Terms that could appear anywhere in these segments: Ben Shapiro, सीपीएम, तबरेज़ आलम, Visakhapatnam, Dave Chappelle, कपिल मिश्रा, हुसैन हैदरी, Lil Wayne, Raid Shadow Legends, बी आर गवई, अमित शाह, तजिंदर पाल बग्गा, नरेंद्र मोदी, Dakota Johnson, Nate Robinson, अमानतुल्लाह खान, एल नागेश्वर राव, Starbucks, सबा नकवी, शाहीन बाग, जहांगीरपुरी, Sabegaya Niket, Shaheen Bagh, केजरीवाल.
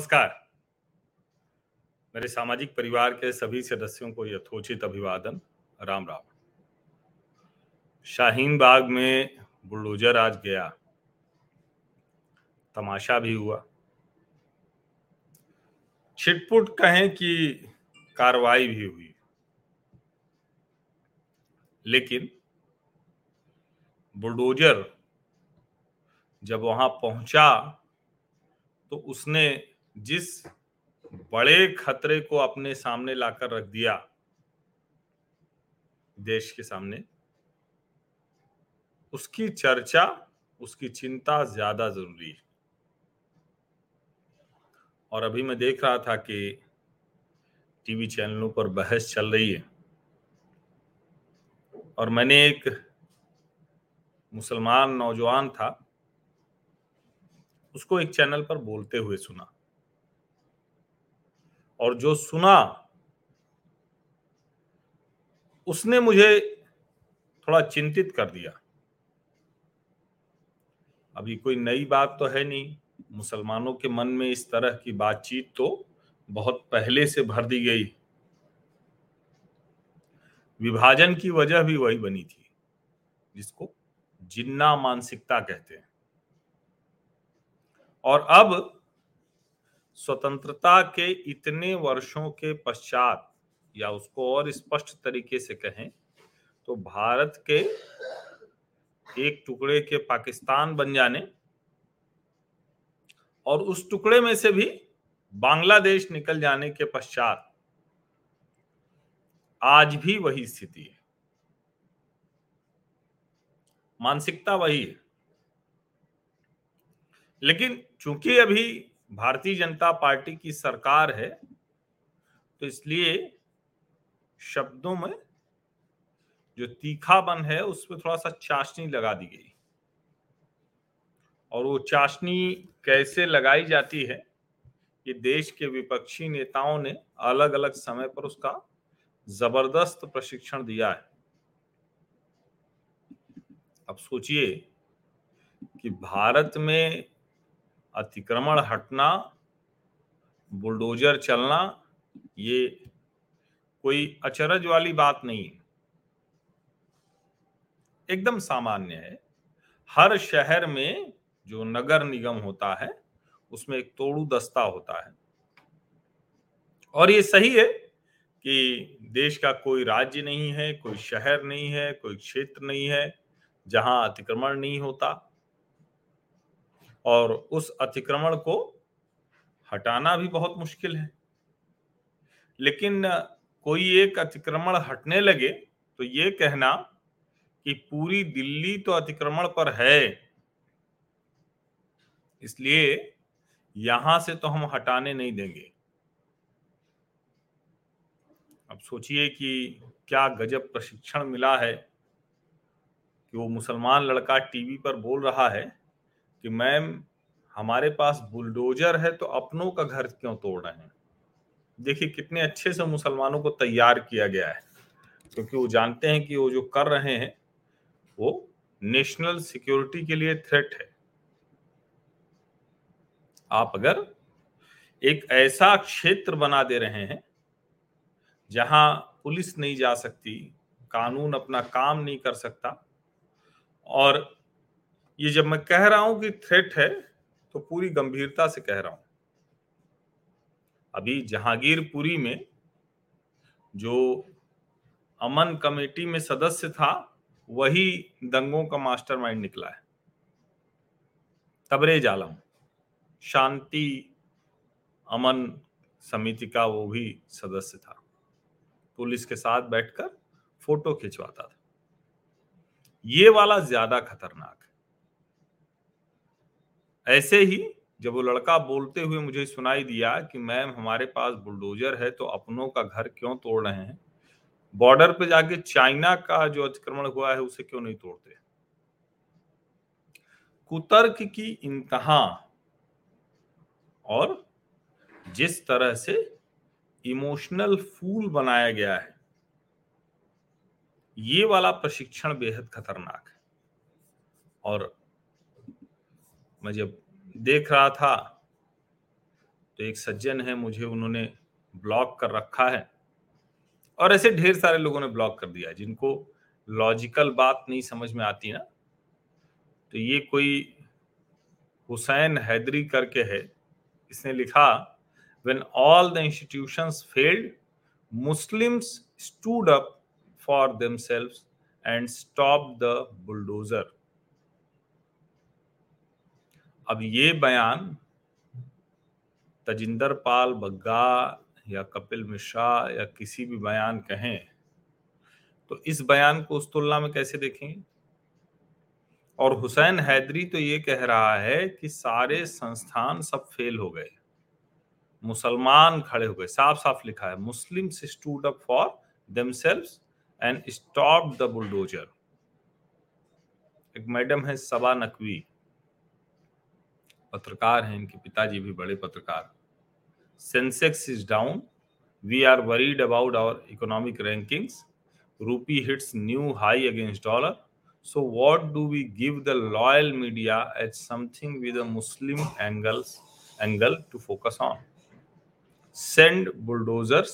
नमस्कार। मेरे सामाजिक परिवार के सभी सदस्यों को यथोचित अभिवादन, राम राम। शाहीन बाग में बुलडोजर आज गया, तमाशा भी हुआ। छिटपुट कहें कि कार्रवाई भी हुई, लेकिन बुलडोजर जब वहां पहुंचा तो उसने जिस बड़े खतरे को अपने सामने लाकर रख दिया, देश के सामने, उसकी चर्चा, उसकी चिंता ज्यादा जरूरी है। और अभी मैं देख रहा था कि टीवी चैनलों पर बहस चल रही है, और मैंने एक मुसलमान नौजवान था, उसको एक चैनल पर बोलते हुए सुना, और जो सुना उसने मुझे थोड़ा चिंतित कर दिया। अभी कोई नई बात तो है नहीं, मुसलमानों के मन में इस तरह की बातचीत तो बहुत पहले से भर दी गई। विभाजन की वजह भी वही बनी थी, जिसको जिन्ना मानसिकता कहते हैं। और अब स्वतंत्रता के इतने वर्षों के पश्चात, या उसको और स्पष्ट तरीके से कहें तो भारत के एक टुकड़े के पाकिस्तान बन जाने, और उस टुकड़े में से भी बांग्लादेश निकल जाने के पश्चात आज भी वही स्थिति है, मानसिकता वही है। लेकिन चूंकि अभी भारतीय जनता पार्टी की सरकार है, तो इसलिए शब्दों में जो तीखापन है उसमें थोड़ा सा चाशनी लगा दी गई। और वो चाशनी कैसे लगाई जाती है, ये देश के विपक्षी नेताओं ने अलग अलग समय पर उसका जबरदस्त प्रशिक्षण दिया है। अब सोचिए कि भारत में अतिक्रमण हटना, बुलडोजर चलना, ये कोई अचरज वाली बात नहीं है, एकदम सामान्य है। हर शहर में जो नगर निगम होता है उसमें एक तोड़ू दस्ता होता है। और ये सही है कि देश का कोई राज्य नहीं है, कोई शहर नहीं है, कोई क्षेत्र नहीं है जहां अतिक्रमण नहीं होता, और उस अतिक्रमण को हटाना भी बहुत मुश्किल है। लेकिन कोई एक अतिक्रमण हटने लगे तो ये कहना कि पूरी दिल्ली तो अतिक्रमण पर है, इसलिए यहां से तो हम हटाने नहीं देंगे। अब सोचिए कि क्या गजब प्रशिक्षण मिला है कि वो मुसलमान लड़का टीवी पर बोल रहा है कि मैम हमारे पास बुलडोजर है तो अपनों का घर क्यों तोड़ रहे हैं। देखिए कितने अच्छे से मुसलमानों को तैयार किया गया है, क्योंकि वो जानते हैं कि वो जो कर रहे हैं वो नेशनल सिक्योरिटी के लिए थ्रेट है। आप अगर एक ऐसा क्षेत्र बना दे रहे हैं जहां पुलिस नहीं जा सकती, कानून अपना काम नहीं कर सकता, और ये जब मैं कह रहा हूं कि थ्रेट है तो पूरी गंभीरता से कह रहा हूं। अभी जहांगीरपुरी में जो अमन कमेटी में सदस्य था, वही दंगों का मास्टरमाइंड निकला है, तबरेज़ आलम, शांति अमन समिति का वो भी सदस्य था, पुलिस के साथ बैठकर फोटो खिंचवाता था। ये वाला ज्यादा खतरनाक है। ऐसे ही जब वो लड़का बोलते हुए मुझे सुनाई दिया कि मैम हमारे पास बुलडोजर है तो अपनों का घर क्यों तोड़ रहे हैं, बॉर्डर पे जाके चाइना का जो अतिक्रमण हुआ है उसे क्यों नहीं तोड़ते। कुतर्क की इंतहा, और जिस तरह से इमोशनल फूल बनाया गया है, ये वाला प्रशिक्षण बेहद खतरनाक है। और मैं जब देख रहा था तो एक सज्जन है, मुझे उन्होंने ब्लॉक कर रखा है, और ऐसे ढेर सारे लोगों ने ब्लॉक कर दिया जिनको लॉजिकल बात नहीं समझ में आती ना। तो ये कोई हुसैन हैदरी करके है, इसने लिखा When all the institutions failed, Muslims stood up for themselves and stopped the bulldozer. अब ये बयान तजिंदर पाल बग्गा या कपिल मिश्रा या किसी भी बयान कहें तो इस बयान को उस तुलना में कैसे देखेंगे। और हुसैन हैदरी तो ये कह रहा है कि सारे संस्थान सब फेल हो गए, मुसलमान खड़े हो गए। साफ साफ लिखा है Muslims stood up for themselves and stop the bulldozer. एक मैडम है सबा नकवी, पत्रकार हैं, इनके पिताजी भी बड़े पत्रकार। Sensex is down, we are worried about our economic rankings, rupee hits new high against dollar, so what do we give the loyal media as something with a Muslim angle to focus on. Send bulldozers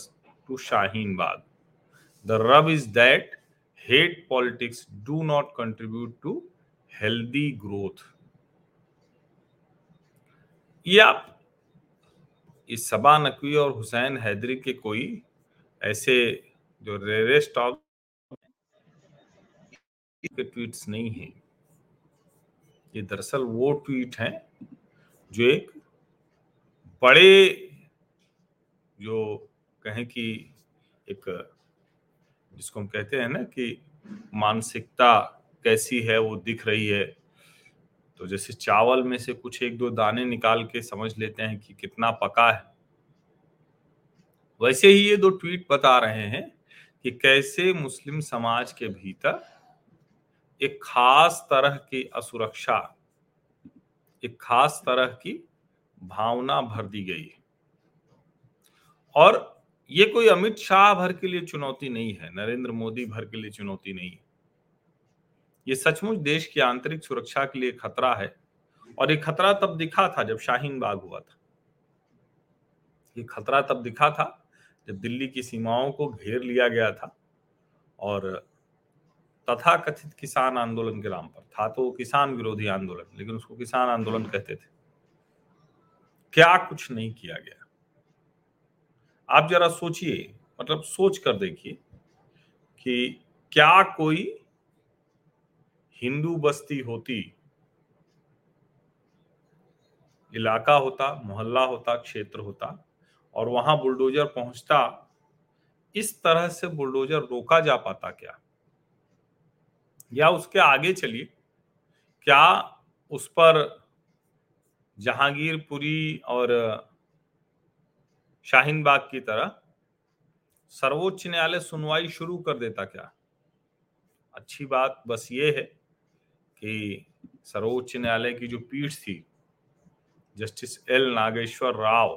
to Shaheen Bagh. The rub is that hate politics do not contribute to healthy growth. ये आप इस सबा नकवी और हुसैन हैदरी के कोई ऐसे जो rarest of के tweets नहीं हैं, ये दरअसल वो ट्वीट हैं जो एक बड़े जो कहें कि एक जिसको हम कहते हैं ना कि मानसिकता कैसी है वो दिख रही है। तो जैसे चावल में से कुछ एक दो दाने निकाल के समझ लेते हैं कि कितना पका है, वैसे ही ये दो ट्वीट बता रहे हैं कि कैसे मुस्लिम समाज के भीतर एक खास तरह की असुरक्षा, एक खास तरह की भावना भर दी गई है। और ये कोई अमित शाह भर के लिए चुनौती नहीं है, नरेंद्र मोदी भर के लिए चुनौती नहीं है, ये सचमुच देश की आंतरिक सुरक्षा के लिए खतरा है। और ये खतरा तब दिखा था जब शाहीन बाग हुआ था, ये खतरा तब दिखा था जब दिल्ली की सीमाओं को घेर लिया गया था और तथाकथित किसान आंदोलन के नाम पर था। तो किसान विरोधी आंदोलन, लेकिन उसको किसान आंदोलन कहते थे। क्या कुछ नहीं किया गया। आप जरा सोचिए, मतलब सोच कर देखिए कि क्या कोई हिंदू बस्ती होती, इलाका होता, मोहल्ला होता, क्षेत्र होता, और वहां बुलडोजर पहुंचता, इस तरह से बुलडोजर रोका जा पाता क्या? या उसके आगे चलिए, क्या उस पर जहांगीरपुरी और शाहीन बाग की तरह सर्वोच्च न्यायालय सुनवाई शुरू कर देता क्या? अच्छी बात बस ये है कि सर्वोच्च न्यायालय की जो पीठ थी, जस्टिस एल नागेश्वर राव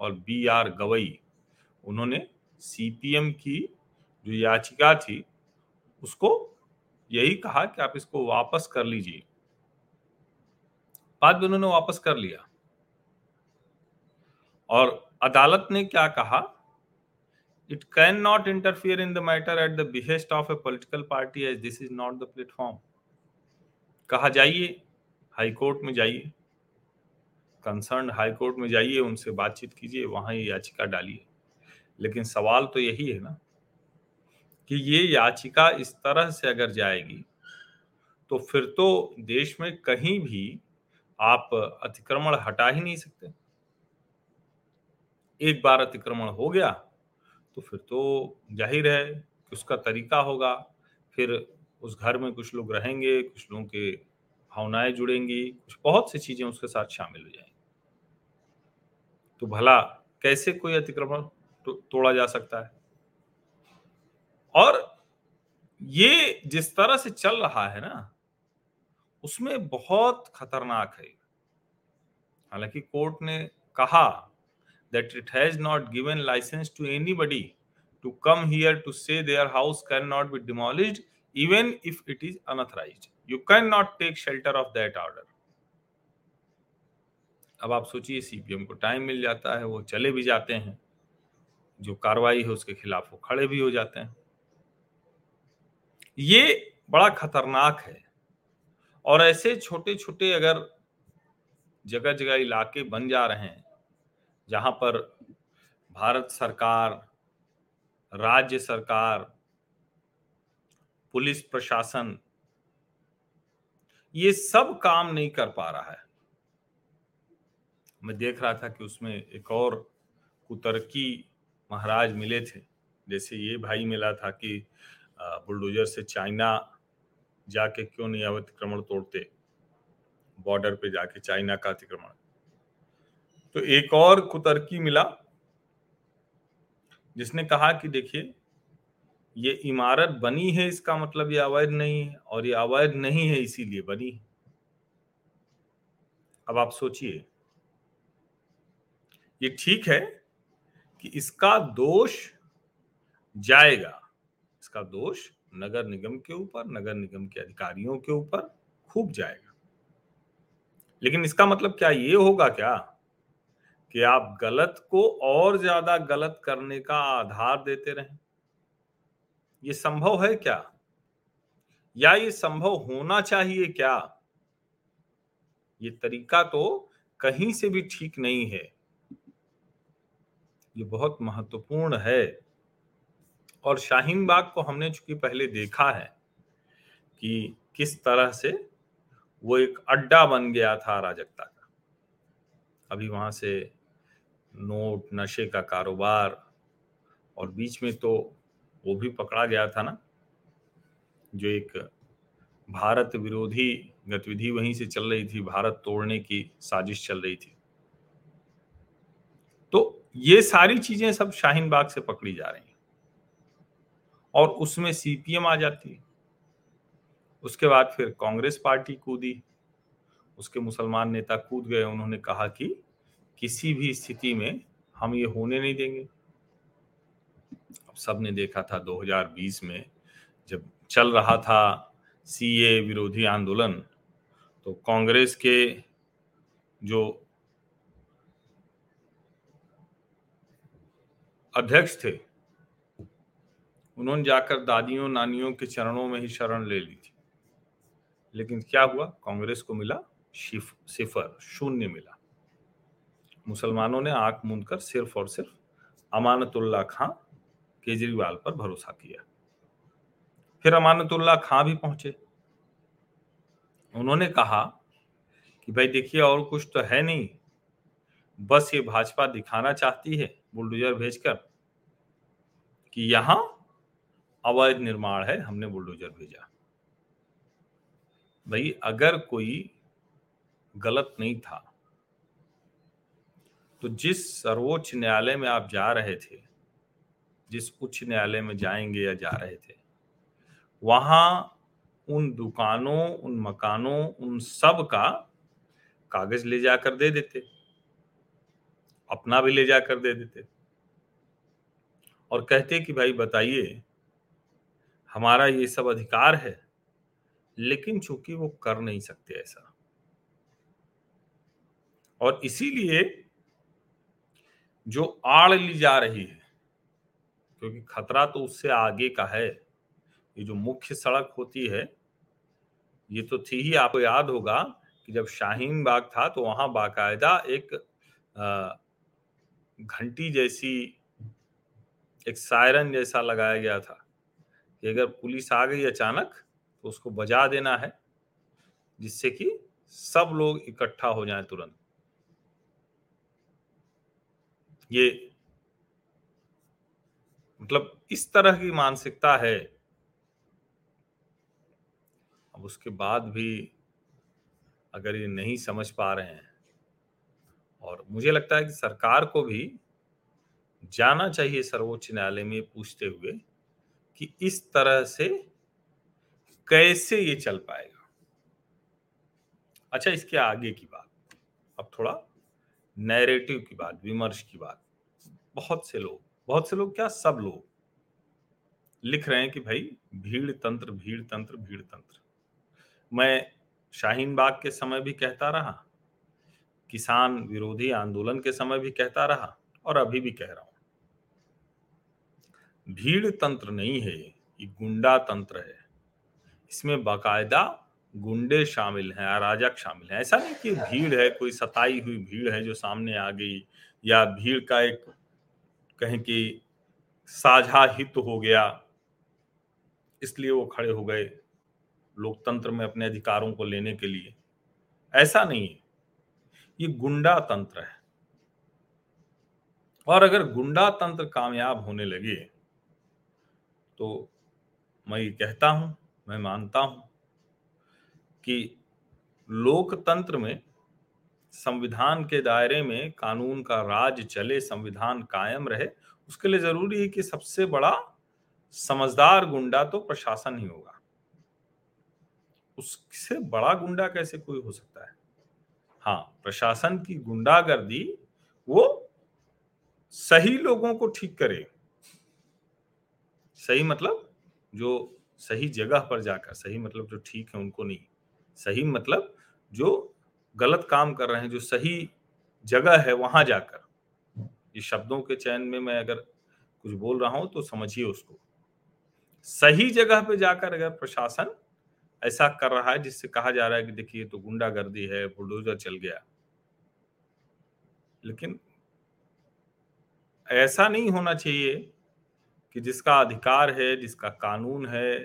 और बी आर गवई, उन्होंने सीपीएम की जो याचिका थी उसको यही कहा कि आप इसको वापस कर लीजिए। बाद में उन्होंने वापस कर लिया। और अदालत ने क्या कहा? It can not interfere in the matter at the behest of a political party as this is not the platform. कहा जाइए हाई कोर्ट में जाइए, कंसर्न हाई कोर्ट में जाइए, उनसे बातचीत कीजिए, वहां ये याचिका डालिए। लेकिन सवाल तो यही है ना कि ये याचिका इस तरह से अगर जाएगी तो फिर तो देश में कहीं भी आप अतिक्रमण हटा ही नहीं सकते। एक बार अतिक्रमण हो गया तो फिर तो जाहिर है कि उसका तरीका होगा, फिर उस घर में कुछ लोग रहेंगे, कुछ लोगों के भावनाएं जुड़ेंगी, कुछ बहुत सी चीजें उसके साथ शामिल हो जाएंगी। तो भला कैसे कोई अतिक्रमण तोड़ा जा सकता है? और ये जिस तरह से चल रहा है ना, उसमें बहुत खतरनाक है। हालांकि कोर्ट ने कहा that it has not given license to anybody to come here to say their house cannot be demolished even if it is unauthorized. You cannot take shelter of that order. अब आप सोचिए सीपीएम को time मिल जाता है, वो चले भी जाते हैं, जो कार्रवाई है उसके खिलाफ वो खड़े भी हो जाते हैं। ये बड़ा खतरनाक है। और ऐसे छोटे छोटे अगर जगह जगह इलाके बन जा रहे हैं जहां पर भारत सरकार, राज्य सरकार, पुलिस प्रशासन ये सब काम नहीं कर पा रहा है। मैं देख रहा था कि उसमें एक और कुतर्की महाराज मिले थे, जैसे ये भाई मिला था कि बुलडोजर से चाइना जाके क्यों नहीं अतिक्रमण तोड़ते, बॉर्डर पे जाके चाइना का अतिक्रमण। तो एक और कुतर्की मिला जिसने कहा कि देखिए ये इमारत बनी है, इसका मतलब ये अवैध नहीं है, और ये अवैध नहीं है इसीलिए बनी है। अब आप सोचिए, ये ठीक है कि इसका दोष जाएगा, इसका दोष नगर निगम के ऊपर, नगर निगम के अधिकारियों के ऊपर खूब जाएगा, लेकिन इसका मतलब क्या ये होगा क्या कि आप गलत को और ज्यादा गलत करने का आधार देते रहें? ये संभव है क्या, या ये संभव होना चाहिए क्या? ये तरीका तो कहीं से भी ठीक नहीं है। ये बहुत महत्वपूर्ण है। और शाहीन बाग को हमने चूंकि पहले देखा है कि किस तरह से वो एक अड्डा बन गया था अराजकता का। अभी वहां से नोट, नशे का कारोबार, और बीच में तो वो भी पकड़ा गया था ना, जो एक भारत विरोधी गतिविधि वहीं से चल रही थी, भारत तोड़ने की साजिश चल रही थी। तो ये सारी चीजें सब शाहीन बाग से पकड़ी जा रही हैं, और उसमें सीपीएम आ जाती है। उसके बाद फिर कांग्रेस पार्टी कूदी, उसके मुसलमान नेता कूद गए, उन्होंने कहा कि किसी भी स्थिति में हम ये होने नहीं देंगे। सबने देखा था 2020 में जब चल रहा था सीए विरोधी आंदोलन, तो कांग्रेस के जो अध्यक्ष थे उन्होंने जाकर दादियों नानियों के चरणों में ही शरण ले ली थी। लेकिन क्या हुआ, कांग्रेस को मिला सिफर, शून्य मिला। मुसलमानों ने आंख मूंद कर सिर्फ और सिर्फ अमानतुल्लाह खान, केजरीवाल पर भरोसा किया। फिर अमानतुल्लाह खां भी पहुंचे, उन्होंने कहा कि भाई देखिए और कुछ तो है नहीं, बस ये भाजपा दिखाना चाहती है बुलडोजर भेजकर कि यहां अवैध निर्माण है, हमने बुलडोजर भेजा। भाई अगर कोई गलत नहीं था तो जिस सर्वोच्च न्यायालय में आप जा रहे थे, जिस उच्च न्यायालय में जाएंगे या जा रहे थे, वहां उन दुकानों, उन मकानों, उन सब का कागज ले जाकर दे देते, अपना भी ले जाकर दे देते, और कहते कि भाई बताइए हमारा ये सब अधिकार है। लेकिन चूंकि वो कर नहीं सकते ऐसा, और इसीलिए जो आड़ ली जा रही है, क्योंकि खतरा तो उससे आगे का है। ये जो मुख्य सड़क होती है, ये तो थी ही, आपको याद होगा कि जब शाहीन बाग था तो वहां बाकायदा एक घंटी जैसी, एक सायरन जैसा लगाया गया था कि अगर पुलिस आ गई अचानक तो उसको बजा देना है, जिससे कि सब लोग इकट्ठा हो जाएं तुरंत। ये मतलब इस तरह की मानसिकता है। अब उसके बाद भी अगर ये नहीं समझ पा रहे हैं, और मुझे लगता है कि सरकार को भी जाना चाहिए सर्वोच्च न्यायालय में पूछते हुए कि इस तरह से कैसे ये चल पाएगा। अच्छा, इसके आगे की बात, अब थोड़ा नैरेटिव की बात, विमर्श की बात। बहुत से लोग क्या, सब लोग लिख रहे हैं कि भाई भीड़ तंत्र। मैं शाहीन बाग के समय भी कहता रहा किसान विरोधी आंदोलन के समय भी कहता रहा और अभी भी कह रहा हूं, भीड़ तंत्र नहीं है, ये गुंडा तंत्र है। इसमें बाकायदा गुंडे शामिल हैं, अराजक शामिल हैं। ऐसा नहीं कि भीड़ है, कोई सताई हुई भीड़ है जो सामने आ गई, या भीड़ का एक कहें कि साझा हित हो गया इसलिए वो खड़े हो गए लोकतंत्र में अपने अधिकारों को लेने के लिए। ऐसा नहीं है, ये गुंडा तंत्र है। और अगर गुंडा तंत्र कामयाब होने लगे तो मैं ये कहता हूं, मैं मानता हूं कि लोकतंत्र में संविधान के दायरे में कानून का राज चले, संविधान कायम रहे, उसके लिए जरूरी है कि सबसे बड़ा समझदार गुंडा तो प्रशासन ही होगा। उससे बड़ा गुंडा कैसे कोई हो सकता है? हाँ, प्रशासन की गुंडागर्दी वो सही लोगों को ठीक करे, सही मतलब जो सही जगह पर जाकर, सही मतलब जो ठीक है उनको नहीं, सही मतलब जो गलत काम कर रहे हैं, जो सही जगह है वहां जाकर। ये शब्दों के चयन में मैं अगर कुछ बोल रहा हूं तो समझिए उसको। सही जगह पे जाकर अगर प्रशासन ऐसा कर रहा है जिससे कहा जा रहा है कि देखिए तो गुंडागर्दी है, बुलडोजर चल गया, लेकिन ऐसा नहीं होना चाहिए कि जिसका अधिकार है, जिसका कानून है,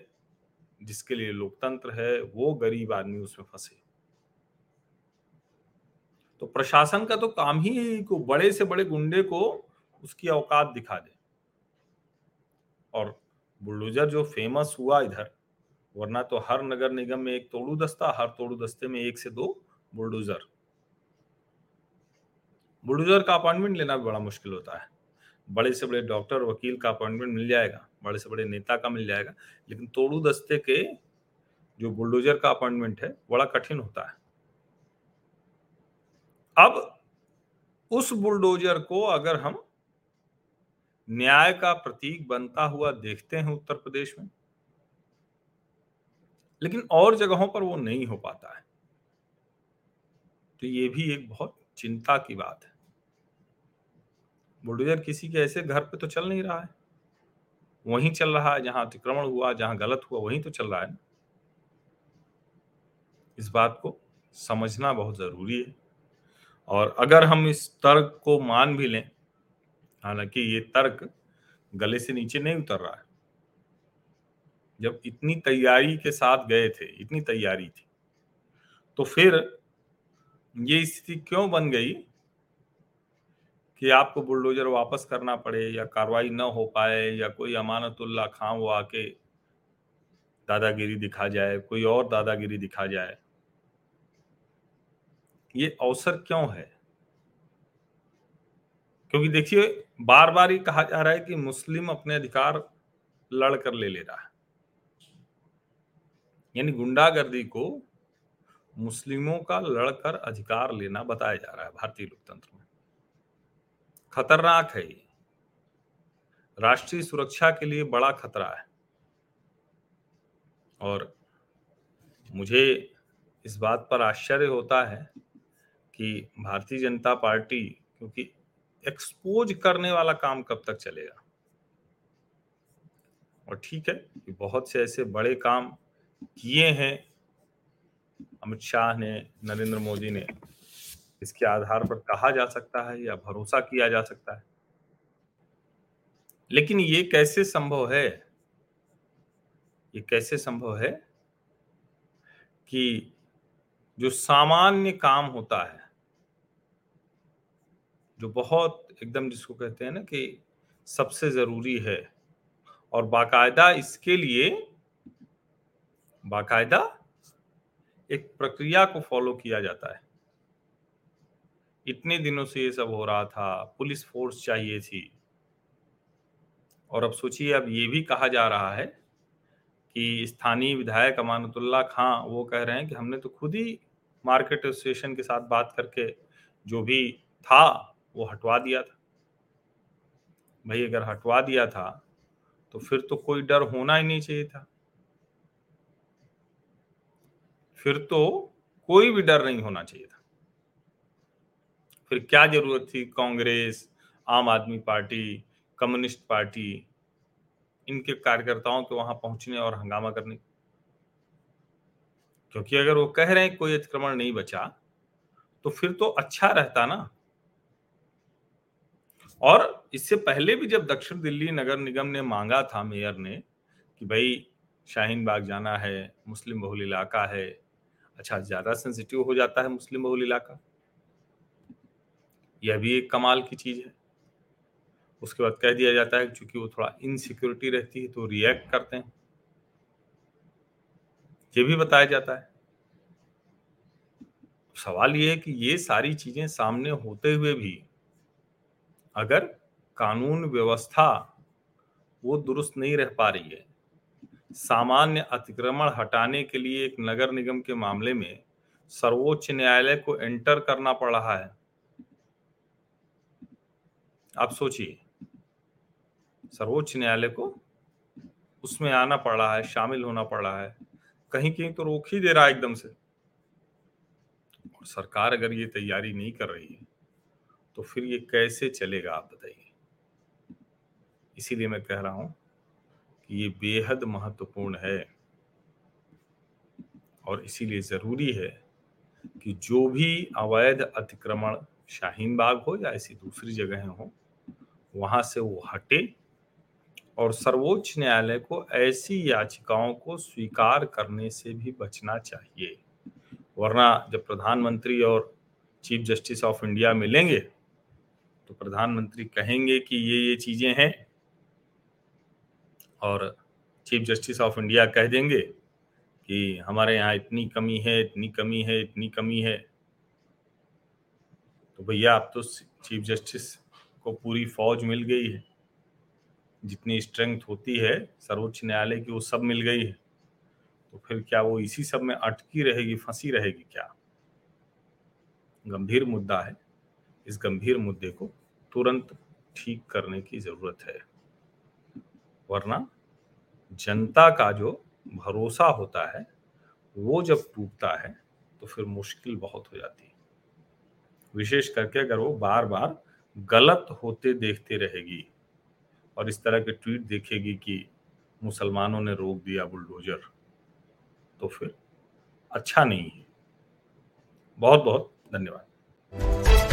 जिसके लिए लोकतंत्र है, वो गरीब आदमी उसमें फंसे। तो प्रशासन का तो काम ही है कि बड़े से बड़े गुंडे को उसकी औकात दिखा दे। और बुलडोजर जो फेमस हुआ इधर, वरना तो हर नगर निगम में एक तोड़ू दस्ता, हर तोड़ू दस्ते में 1 से 2 बुलडोजर। बुलडोजर का अपॉइंटमेंट लेना भी बड़ा मुश्किल होता है। बड़े से बड़े डॉक्टर, वकील का अपॉइंटमेंट मिल जाएगा, बड़े से बड़े नेता का मिल जाएगा, लेकिन तोड़ू दस्ते के जो बुलडोजर का अपॉइंटमेंट है बड़ा कठिन होता है। अब उस बुलडोजर को अगर हम न्याय का प्रतीक बनता हुआ देखते हैं उत्तर प्रदेश में, लेकिन और जगहों पर वो नहीं हो पाता है, तो ये भी एक बहुत चिंता की बात है। बुलडोजर किसी के ऐसे घर पे तो चल नहीं रहा है, वहीं चल रहा है जहां अतिक्रमण हुआ, जहां गलत हुआ वहीं तो चल रहा है। इस बात को समझना बहुत जरूरी है। और अगर हम इस तर्क को मान भी लें, हालांकि ये तर्क गले से नीचे नहीं उतर रहा है, जब इतनी तैयारी के साथ गए थे, इतनी तैयारी थी, तो फिर ये स्थिति क्यों बन गई कि आपको बुलडोजर वापस करना पड़े, या कार्रवाई न हो पाए, या कोई अमानतुल्लाह खान वो आके दादागिरी दिखा जाए, कोई और दादागिरी दिखा जाए? ये अवसर क्यों है? क्योंकि देखिए बार बार ही कहा जा रहा है कि मुस्लिम अपने अधिकार लड़कर ले रहा है, यानी गुंडागर्दी को मुस्लिमों का लड़कर अधिकार लेना बताया जा रहा है भारतीय लोकतंत्र में। खतरनाक है ये, राष्ट्रीय सुरक्षा के लिए बड़ा खतरा है। और मुझे इस बात पर आश्चर्य होता है कि भारतीय जनता पार्टी, क्योंकि एक्सपोज करने वाला काम कब तक चलेगा? और ठीक है कि बहुत से ऐसे बड़े काम किए हैं अमित शाह ने, नरेंद्र मोदी ने, इसके आधार पर कहा जा सकता है या भरोसा किया जा सकता है, लेकिन ये कैसे संभव है? ये कैसे संभव है कि जो सामान्य काम होता है, जो बहुत एकदम जिसको कहते हैं ना कि सबसे जरूरी है, और बाकायदा इसके लिए बाकायदा एक प्रक्रिया को फॉलो किया जाता है। इतने दिनों से ये सब हो रहा था, पुलिस फोर्स चाहिए थी, और अब सोचिए अब ये भी कहा जा रहा है कि स्थानीय विधायक अमानतुल्लाह खान वो कह रहे हैं कि हमने तो खुद ही मार्केट एसोसिएशन के साथ बात करके जो भी था वो हटवा दिया था। भाई अगर हटवा दिया था तो फिर तो कोई डर होना ही नहीं चाहिए था, फिर तो कोई भी डर नहीं होना चाहिए था। फिर क्या जरूरत थी कांग्रेस, आम आदमी पार्टी, कम्युनिस्ट पार्टी, इनके कार्यकर्ताओं के वहां पहुंचने और हंगामा करने। क्योंकि अगर वो कह रहे हैं कोई अतिक्रमण नहीं बचा तो फिर तो अच्छा रहता ना। और इससे पहले भी जब दक्षिण दिल्ली नगर निगम ने मांगा था, मेयर ने, कि भाई शाहीन बाग जाना है, मुस्लिम बहुल इलाका है। अच्छा, ज्यादा सेंसिटिव हो जाता है मुस्लिम बहुल इलाका, यह भी एक कमाल की चीज है। उसके बाद कह दिया जाता है कि चूंकि वो थोड़ा इनसिक्योरिटी रहती है तो रिएक्ट करते हैं, ये भी बताया जाता है। सवाल ये है कि ये सारी चीजें सामने होते हुए भी अगर कानून व्यवस्था वो दुरुस्त नहीं रह पा रही है, सामान्य अतिक्रमण हटाने के लिए एक नगर निगम के मामले में सर्वोच्च न्यायालय को एंटर करना पड़ रहा है। आप सोचिए, सर्वोच्च न्यायालय को उसमें आना पड़ रहा है, शामिल होना पड़ रहा है। कहीं कहीं तो रोक ही दे रहा है एकदम से। और सरकार अगर ये तैयारी नहीं कर रही है तो फिर ये कैसे चलेगा, आप बताइए। इसीलिए मैं कह रहा हूं कि ये बेहद महत्वपूर्ण है और इसीलिए जरूरी है कि जो भी अवैध अतिक्रमण शाहीन बाग हो या ऐसी दूसरी जगह हो, वहां से वो हटे और सर्वोच्च न्यायालय को ऐसी याचिकाओं को स्वीकार करने से भी बचना चाहिए। वरना जब प्रधानमंत्री और चीफ जस्टिस ऑफ इंडिया मिलेंगे तो प्रधानमंत्री कहेंगे कि ये चीजें हैं और चीफ जस्टिस ऑफ इंडिया कह देंगे कि हमारे यहाँ इतनी कमी है, इतनी कमी है, इतनी कमी है। तो भैया आप तो चीफ जस्टिस को पूरी फौज मिल गई है, जितनी स्ट्रेंथ होती है सर्वोच्च न्यायालय की वो सब मिल गई है। तो फिर क्या वो इसी सब में अटकी रहेगी, फंसी रहेगी क्या? गंभीर मुद्दा है। इस गंभीर मुद्दे को तुरंत ठीक करने की जरूरत है, वरना जनता का जो भरोसा होता है वो जब टूटता है तो फिर मुश्किल बहुत हो जाती है। विशेष करके अगर वो बार बार गलत होते देखते रहेगी और इस तरह के ट्वीट देखेगी कि मुसलमानों ने रोक दिया बुलडोजर, तो फिर अच्छा नहीं है। बहुत बहुत धन्यवाद।